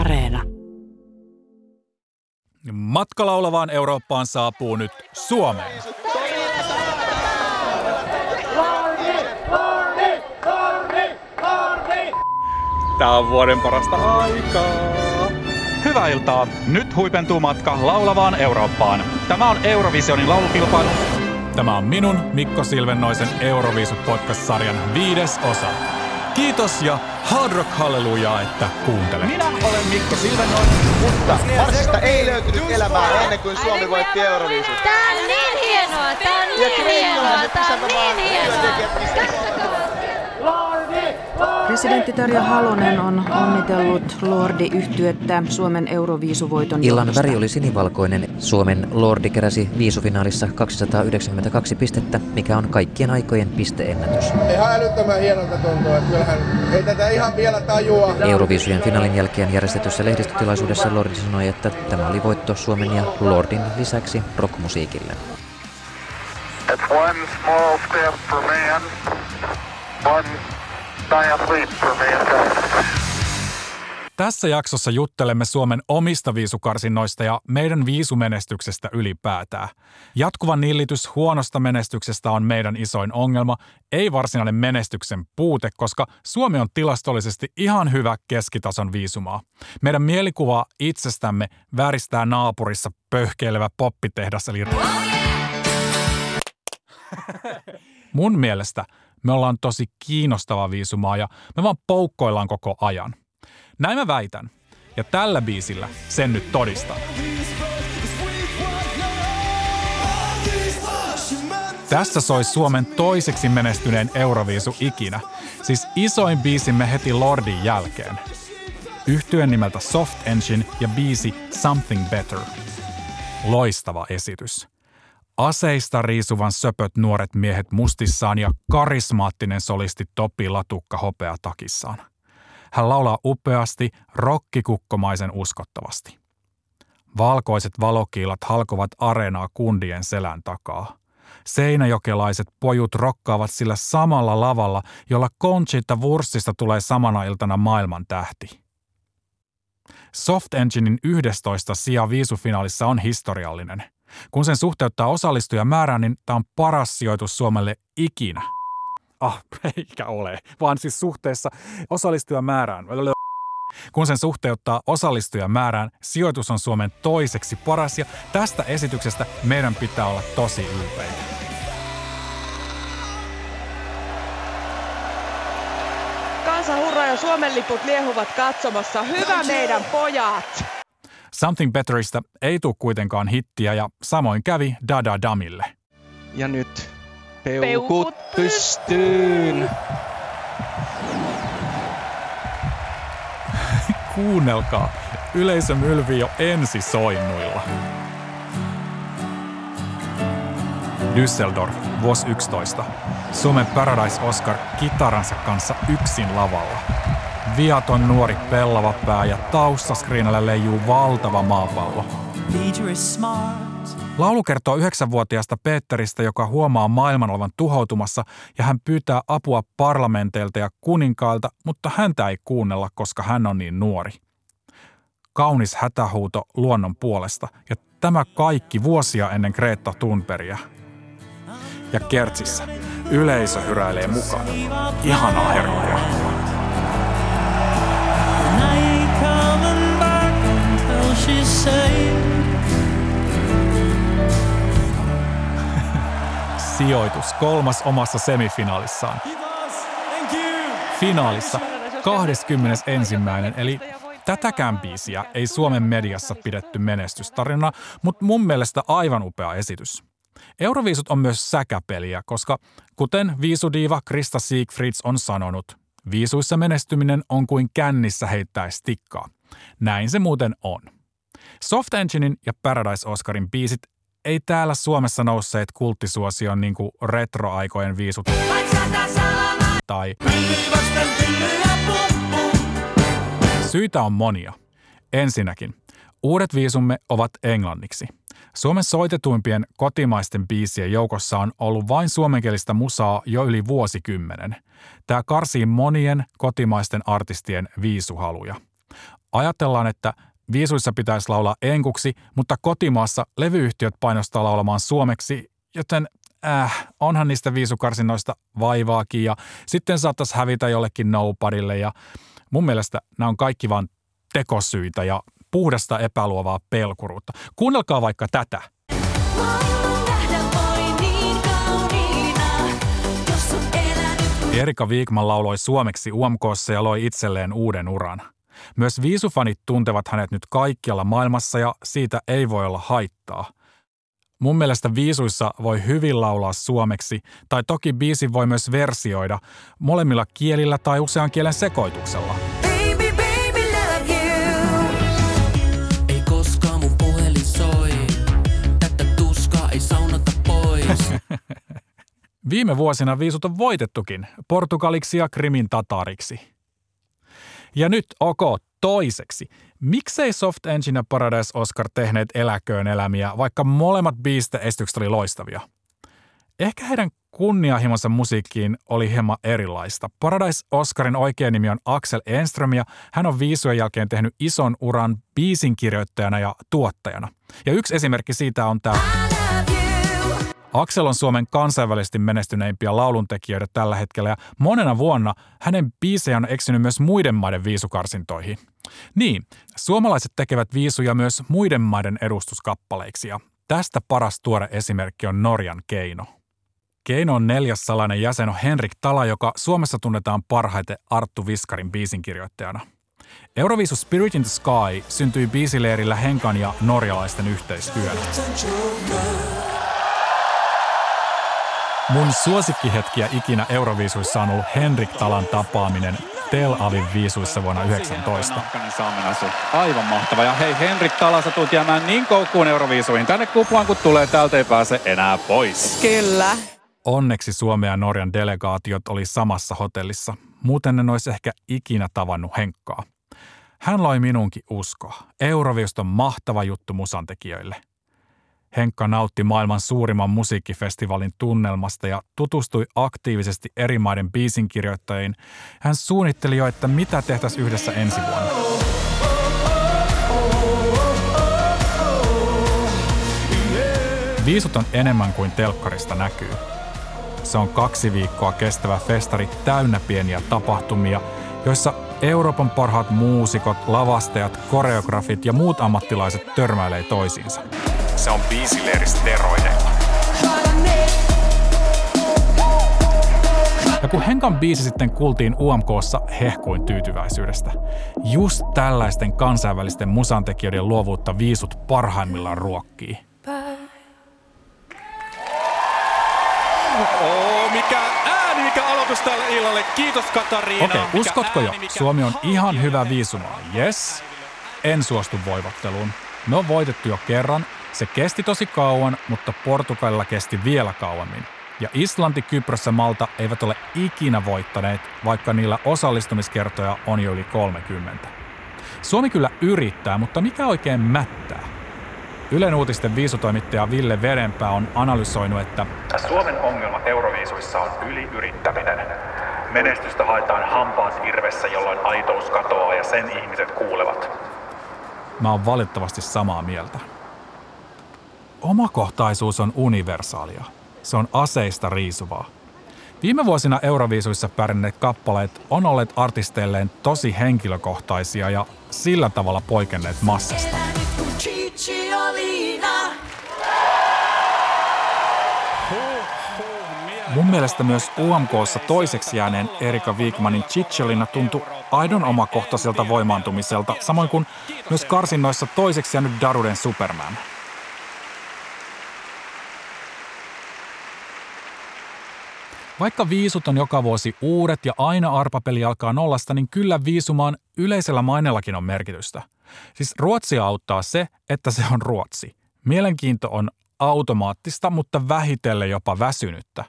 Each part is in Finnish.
Areena. Matkalaulevaan Eurooppaan saapuu nyt Suomeen. Tää on vuoden parasta aikaa. Hyvää iltaa. Nyt huipentuu matka laulavaan Eurooppaan. Tämä on Eurovisionin laulukilpailu. Tämä on minun, Mikko Silvennoisen Euroviisut-podcast-sarjan 5. osa. Kiitos ja hard rock hallelujaa, että kuuntelet. Minä olen Mikko Silvennoinen, mutta Marsista ei löytynyt elämää ennen kuin Suomi voitti Euroviisut. Tää on niin hienoa, tää on niin hienoa, tää on niin hienoa. Presidentti Tarja Halonen on onnitellut Lordi-yhtyettä Suomen Euroviisuvoiton. Illan väri oli sinivalkoinen. Suomen Lordi keräsi viisufinaalissa 292 pistettä, mikä on kaikkien aikojen pisteennätys. Ihan älyttömän hienolta tuntuu, että kyllähän ei tätä ihan vielä tajua. Euroviisujen finaalin jälkeen järjestetyssä lehdistötilaisuudessa Lordi sanoi, että tämä oli voitto Suomen ja Lordin lisäksi rockmusiikille. It's one small step for man, one giant leap for mankind. Tässä jaksossa juttelemme Suomen omista viisukarsinnoista ja meidän viisumenestyksestä ylipäätään. Jatkuva nillitys huonosta menestyksestä on meidän isoin ongelma, ei varsinainen menestyksen puute, koska Suomi on tilastollisesti ihan hyvä keskitason viisumaa. Meidän mielikuvaa itsestämme vääristää naapurissa pöhkeilevä poppitehdas eli... Mun mielestä me ollaan tosi kiinnostava viisumaa ja me vaan poukkoillaan koko ajan. Näin mä väitän. Ja tällä biisillä sen nyt todistan. Tässä soi Suomen toiseksi menestyneen Euroviisu ikinä. Siis isoin biisimme heti Lordin jälkeen. Yhtyen nimeltä Soft Engine ja biisi Something Better. Loistava esitys. Aseista riisuvan söpöt nuoret miehet mustissaan ja karismaattinen solisti Topi Latukka hopeatakissaan. Hän laulaa upeasti, rokkikukkomaisen uskottavasti. Valkoiset valokiilat halkovat areenaa kundien selän takaa. Seinäjokelaiset pojut rokkaavat sillä samalla lavalla, jolla Conchita Wurstista tulee samana iltana maailman tähti. Soft Enginein 11. sija viisufinaalissa on historiallinen. Kun sen suhteuttaa osallistujamäärään, niin tämä on paras sijoitus Suomelle ikinä. Eikä ole, vaan siis suhteessa osallistujamäärään. Kun sen suhteuttaa osallistujamäärään, sijoitus on Suomen toiseksi paras ja tästä esityksestä meidän pitää olla tosi ylpeitä. Kansa hurraa ja Suomen liput liehuvat katsomassa. Hyvä meidän pojat! Something Betteristä ei tule kuitenkaan hittiä ja samoin kävi Dada Damille. Ja nyt... Peukut pystyyn! Kuunnelkaa, yleisö mylvii jo ensisoinnuilla. Düsseldorf, vuosi 11. Suomen Paradise Oscar kitaransa kanssa yksin lavalla. Viaton nuori pellava pää ja taustaskriinalla leijuu valtava maapallo. Laulu kertoo 9-vuotiaasta Peteristä, joka huomaa maailman olevan tuhoutumassa ja hän pyytää apua parlamenteilta ja kuninkailta, mutta häntä ei kuunnella, koska hän on niin nuori. Kaunis hätähuuto luonnon puolesta ja tämä kaikki vuosia ennen Greta Thunbergia. Ja Kertsissä yleisö hyräilee mukana. Ihanaa herkkuja. Sijoitus kolmas omassa semifinaalissaan. Finaalissa 21. eli tätäkään biisiä ei Suomen mediassa pidetty menestystarina, mutta mun mielestä aivan upea esitys. Euroviisut on myös säkäpeliä, koska kuten viisudiiva Krista Siegfrids on sanonut, viisuissa menestyminen on kuin kännissä heittää stikkaa. Näin se muuten on. Soft Enginein ja Paradise Oscarin biisit ei täällä Suomessa nousseet kulttisuosion niinku retroaikojen viisut tai syitä on monia. Ensinnäkin, uudet viisumme ovat englanniksi. Suomen soitetuimpien kotimaisten biisien joukossa on ollut vain suomenkielistä musaa jo yli vuosikymmenen. Tämä karsii monien kotimaisten artistien viisuhaluja. Ajatellaan, että viisuissa pitäisi laulaa enkuksi, mutta kotimaassa levyyhtiöt painostaa laulamaan suomeksi, joten onhan niistä viisukarsinnoista vaivaakin ja sitten saattaisi hävitä jollekin nobodylle ja mun mielestä nämä on kaikki vaan tekosyitä ja puhdasta epäluovaa pelkuruutta. Kuunnelkaa vaikka tätä. Erika Vikman lauloi suomeksi UMK:ssa ja loi itselleen uuden uran. Myös viisufanit tuntevat hänet nyt kaikkialla maailmassa ja siitä ei voi olla haittaa. Mun mielestä viisuissa voi hyvin laulaa suomeksi, tai toki biisin voi myös versioida, molemmilla kielillä tai usean kielen sekoituksella. Baby, baby, love you. Ei koskaan mun puhelin soi, tätä tuskaa ei saunata pois. Viime vuosina viisut on voitettukin, portugaliksi ja Krimin tatariksi. Ja nyt toiseksi. Miksei Soft Engine ja Paradise Oscar tehneet eläköön elämiä, vaikka molemmat biisistä esitykset oli loistavia? Ehkä heidän kunnianhimonsa musiikkiin oli hieman erilaista. Paradise Oscarin oikea nimi on Axel Enström ja hän on viisujen jälkeen tehnyt ison uran biisinkirjoittajana ja tuottajana. Ja yksi esimerkki siitä on tämä. Axel on Suomen kansainvälisesti menestyneimpiä lauluntekijöitä tällä hetkellä ja monena vuonna hänen biisejä on eksynyt myös muiden maiden viisukarsintoihin. Niin, suomalaiset tekevät viisuja myös muiden maiden edustuskappaleiksi ja tästä paras tuore esimerkki on Norjan Keino. Keino on neljäs salainen jäsen on Henrik Tala, joka Suomessa tunnetaan parhaiten Arttu Viskarin biisinkirjoittajana. Euroviisu Spirit in the Sky syntyi biisileirillä Henkan ja norjalaisten yhteistyönä. Mun suosikkihetkiä ikinä Euroviisuissa on ollut Henrik Talan tapaaminen Tel Avivin viisuissa vuonna 19. Aivan mahtava. Ja hei Henrik Tala, sä tulet jäämään niin koukkuun Euroviisuihin. Tänne kuplaan kun tulee, täältä ei pääse enää pois. Kyllä. Onneksi Suomen ja Norjan delegaatiot oli samassa hotellissa. Muuten en olisi ehkä ikinä tavannut Henkkaa. Hän loi minunkin uskoa. Euroviisut on mahtava juttu musantekijöille. Henkka nautti maailman suurimman musiikkifestivaalin tunnelmasta ja tutustui aktiivisesti eri maiden biisinkirjoittajiin. Hän suunnitteli jo, että mitä tehtäisiin yhdessä ensi vuonna. Viisut on enemmän kuin telkkarista näkyy. Se on 2 viikkoa kestävä festari täynnä pieniä tapahtumia, joissa Euroopan parhaat muusikot, lavastajat, koreografit ja muut ammattilaiset törmäilee toisiinsa. Se on biisileiri steroideilla. Ja kun Henkan biisi sitten kuultiin UMK:ssa, hehkuin tyytyväisyydestä. Just tällaisten kansainvälisten musantekijöiden luovuutta viisut parhaimmillaan ruokkii. Mikä ääni, mikä aloitus tälle illalle. Kiitos Katariina. Okei, uskotko jo? Suomi on ihan hyvä viisumaa. Yes. En suostu voivotteluun. Me on voitettu jo kerran. Se kesti tosi kauan, mutta Portugalilla kesti vielä kauemmin. Ja Islanti, Kypros ja Malta eivät ole ikinä voittaneet, vaikka niillä osallistumiskertoja on jo yli 30. Suomi kyllä yrittää, mutta mikä oikein mättää? Ylen uutisten viisutoimittaja Ville Verenpää on analysoinut, että Suomen ongelma euroviisuissa on yliyrittäminen. Menestystä haetaan hampaat irvessä, jolloin aitous katoaa ja sen ihmiset kuulevat. Mä oon valitettavasti samaa mieltä. Omakohtaisuus on universaalia. Se on aseista riisuvaa. Viime vuosina euroviisuissa pärjänneet kappaleet on olleet artisteilleen tosi henkilökohtaisia ja sillä tavalla poikenneet massasta. Mun mielestä myös UMK:ssa toiseksi jääneen Erika Vikmanin Cicciolina tuntui aidon omakohtaiselta voimaantumiselta, samoin kuin myös karsinnoissa toiseksi jäänyt Daruden Superman. Vaikka viisut on joka vuosi uudet ja aina arpapeli alkaa nollasta, niin kyllä viisumaan yleisellä mainellakin on merkitystä. Siis Ruotsia auttaa se, että se on Ruotsi. Mielenkiinto on automaattista, mutta vähitellen jopa väsynyttä.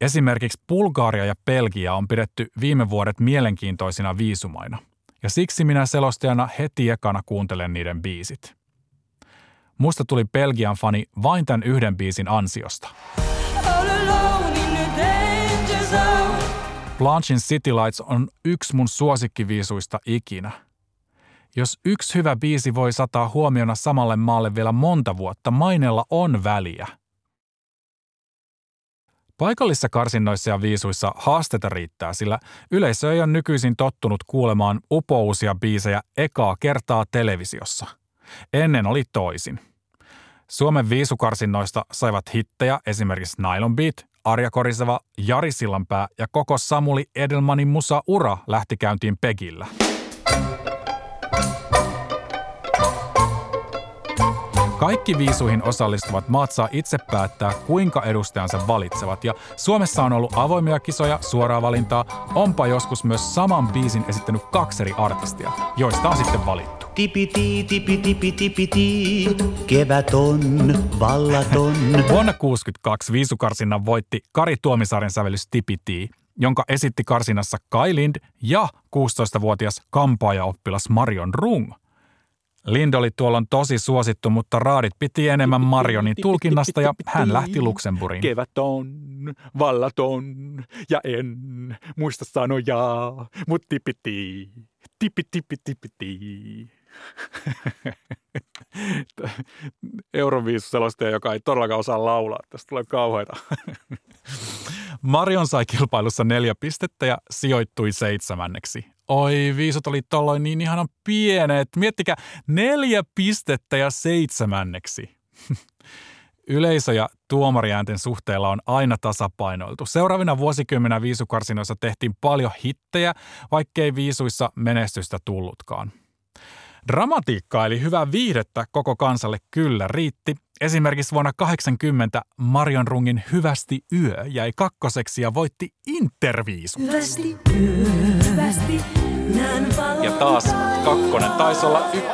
Esimerkiksi Bulgaria ja Belgia on pidetty viime vuodet mielenkiintoisina viisumaina. Ja siksi minä selostajana heti ekana kuuntelen niiden biisit. Musta tuli Belgian fani vain tämän yhden biisin ansiosta. Blanchin City Lights on yksi mun suosikkiviisuista ikinä. Jos yksi hyvä biisi voi sataa huomiona samalle maalle vielä monta vuotta, maineella on väliä. Paikallisissa karsinnoissa ja viisuissa haasteita riittää, sillä yleisö ei ole nykyisin tottunut kuulemaan upouusia biisejä ekaa kertaa televisiossa. Ennen oli toisin. Suomen viisukarsinnoista saivat hittejä esimerkiksi Nylon Beat, Arja Koriseva, Jari Sillanpää ja koko Samuli Edelmanin musa-ura lähti käyntiin Pegillä. Kaikki viisuihin osallistuvat maat saa itse päättää, kuinka edustajansa valitsevat, ja Suomessa on ollut avoimia kisoja, suoraa valintaa, onpa joskus myös saman biisin esittänyt kaksi eri artistia, joista on sitten valittu. Tipiti, tipiti, tipiti, kevät on vallaton. Vuonna 1962 viisukarsinnan voitti Kari Tuomisaaren sävellys Tipiti, jonka esitti karsinnassa Kai Lind ja 16-vuotias kampaajaoppilas Marion Rung. Lind oli tuolloin tosi suosittu, mutta raadit piti enemmän Marionin tulkinnasta ja hän lähti Luxemburgiin. Kevät on vallaton ja en muista sanojaa, mut tipiti, tipiti, tipiti. Euroviisuselostaja, joka ei todellakaan osaa laulaa. Tästä tulee kauheita. Marion sai kilpailussa 4 pistettä ja sijoittui 7. Oi, viisut oli tolloin niin ihanan pienet. Miettikää, 4 pistettä ja 7. Yleisö- ja tuomariäänten suhteella on aina tasapainoiltu. Seuraavina vuosikymmeninä viisukarsinoissa tehtiin paljon hittejä, vaikkei viisuissa menestystä tullutkaan. Dramatiikkaa eli hyvää viihdettä koko kansalle kyllä riitti. Esimerkiksi vuonna 1980 Marion Rungin Hyvästi yö jäi 2. ja voitti Interviisun. Hyvästi yö, hyvästi, ja taas 2 taisi olla 1,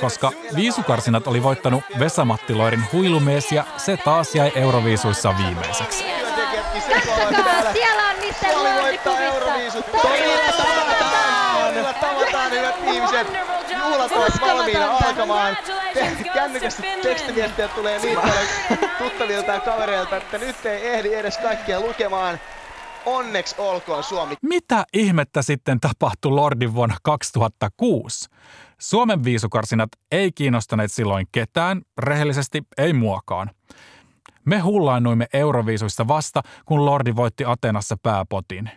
koska viisukarsinat oli voittanut Vesa-Matti Loirin Huilumies ja se taas jäi euroviisuissa viimeiseksi. Siellä on niiden ihmiset, juhlat ovat valmiina alkamaan. Kännykästä tekstiviestiä tulee niin paljon tuttavilta ja kavereilta, että nyt ei ehdi edes kaikkia lukemaan. Onneksi olkoon Suomi. Mitä ihmettä sitten tapahtui Lordin vuonna 2006? Suomen viisukarsinat ei kiinnostaneet silloin ketään, rehellisesti ei muakaan. Me hullaannuimme euroviisuissa vasta, kun Lordi voitti Atenassa pääpotin.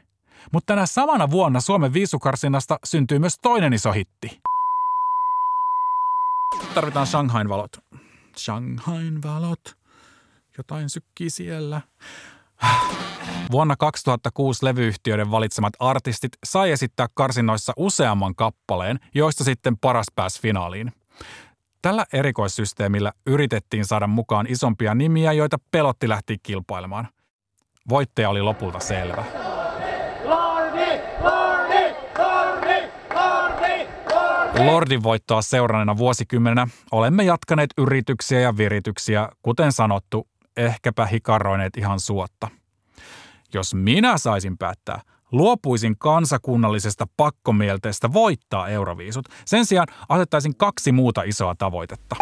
Mutta tänä samana vuonna Suomen viisukarsinnasta syntyy myös toinen iso hitti. Tarvitaan Shanghain valot. Shanghain valot. Jotain sykkii siellä. Vuonna 2006 levyyhtiöiden valitsemat artistit sai esittää karsinnoissa useamman kappaleen, joista sitten paras pääsi finaaliin. Tällä erikoissysteemillä yritettiin saada mukaan isompia nimiä, joita pelotti lähti kilpailemaan. Voittaja oli lopulta selvä. Lordin voittoa seuranneena vuosikymmenenä olemme jatkaneet yrityksiä ja virityksiä, kuten sanottu, ehkäpä hikaroineet ihan suotta. Jos minä saisin päättää, luopuisin kansakunnallisesta pakkomielteestä voittaa euroviisut. Sen sijaan asettaisin 2 muuta isoa tavoitetta.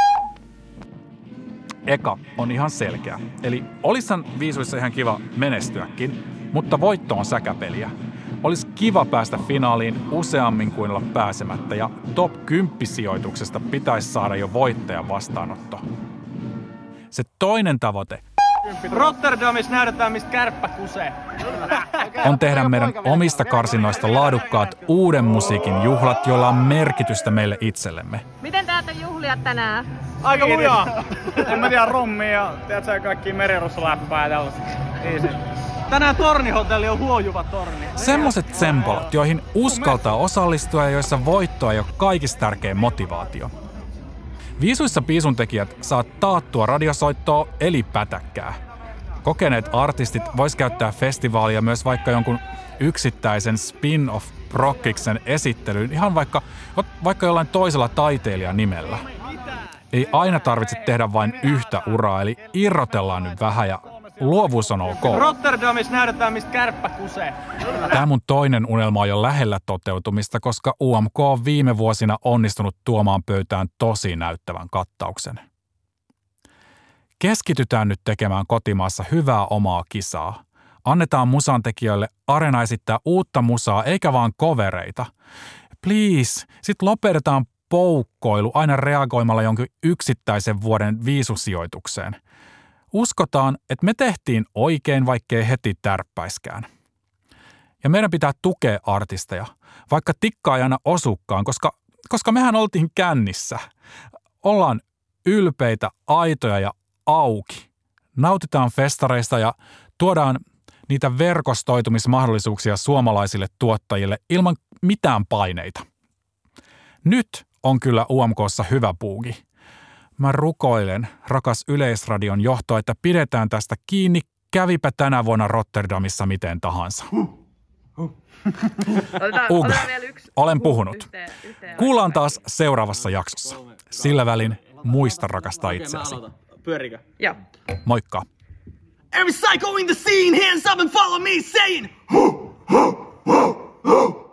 Eka on ihan selkeä. Eli olisihan viisuissa ihan kiva menestyäkin, mutta voitto on säkäpeliä. Olisi kiva päästä finaaliin useammin kuin olla pääsemättä ja top 10-sijoituksesta pitäisi saada jo voittajan vastaanotto. Se toinen tavoite Rotterdamissa näytetään, mistä kärppä kusee. On tehdä meidän omista karsinnoista laadukkaat uuden musiikin juhlat, joilla on merkitystä meille itsellemme. Miten täältä juhlia tänään? Aika lujaa. En mä tiedä, rommia ja tiedätkö kaikkia merirossoläppää ja tällaisia. Tänään tornihotelli on huojuva torni. Semmoset tsempolat, joihin uskaltaa osallistua ja joissa voittoa ei ole kaikista tärkein motivaatio. Viisuissa biisuntekijät saa taattua radiosoittoa eli pätäkkää. Kokeneet artistit vois käyttää festivaalia myös vaikka jonkun yksittäisen spin-off-prokkiksen esittelyyn, ihan vaikka jollain toisella taiteilijan nimellä. Ei aina tarvitse tehdä vain yhtä uraa, eli irrotellaan nyt vähän ja luovuus on ok. Rotterdamissa näytetään, mistä kärppä kusee. Tämä mun toinen unelma on jo lähellä toteutumista, koska UMK on viime vuosina onnistunut tuomaan pöytään tosi näyttävän kattauksen. Keskitytään nyt tekemään kotimaassa hyvää omaa kisaa. Annetaan musantekijöille areena esittää uutta musaa, eikä vaan covereita. Please, sit lopetetaan poukkoilu aina reagoimalla jonkin yksittäisen vuoden viisusijoitukseen. Uskotaan, että me tehtiin oikein, vaikkei heti tärppäiskään. Ja meidän pitää tukea artisteja, vaikka tikka ei aina osukkaan, koska mehän oltiin kännissä. Ollaan ylpeitä, aitoja ja auki. Nautitaan festareista ja tuodaan niitä verkostoitumismahdollisuuksia suomalaisille tuottajille ilman mitään paineita. Nyt on kyllä UMK:ssa hyvä buugi. Mä rukoilen, rakas Yleisradion johto, että pidetään tästä kiinni, kävipä tänä vuonna Rotterdamissa miten tahansa. Olen puhunut. Kuullaan taas seuraavassa jaksossa. Sillä välin muista rakastaa itseäsi. Pyörikö? Joo. Moikka. Every psycho in the scene, hands up and follow me saying, hoo, hoo, hoo, hoo.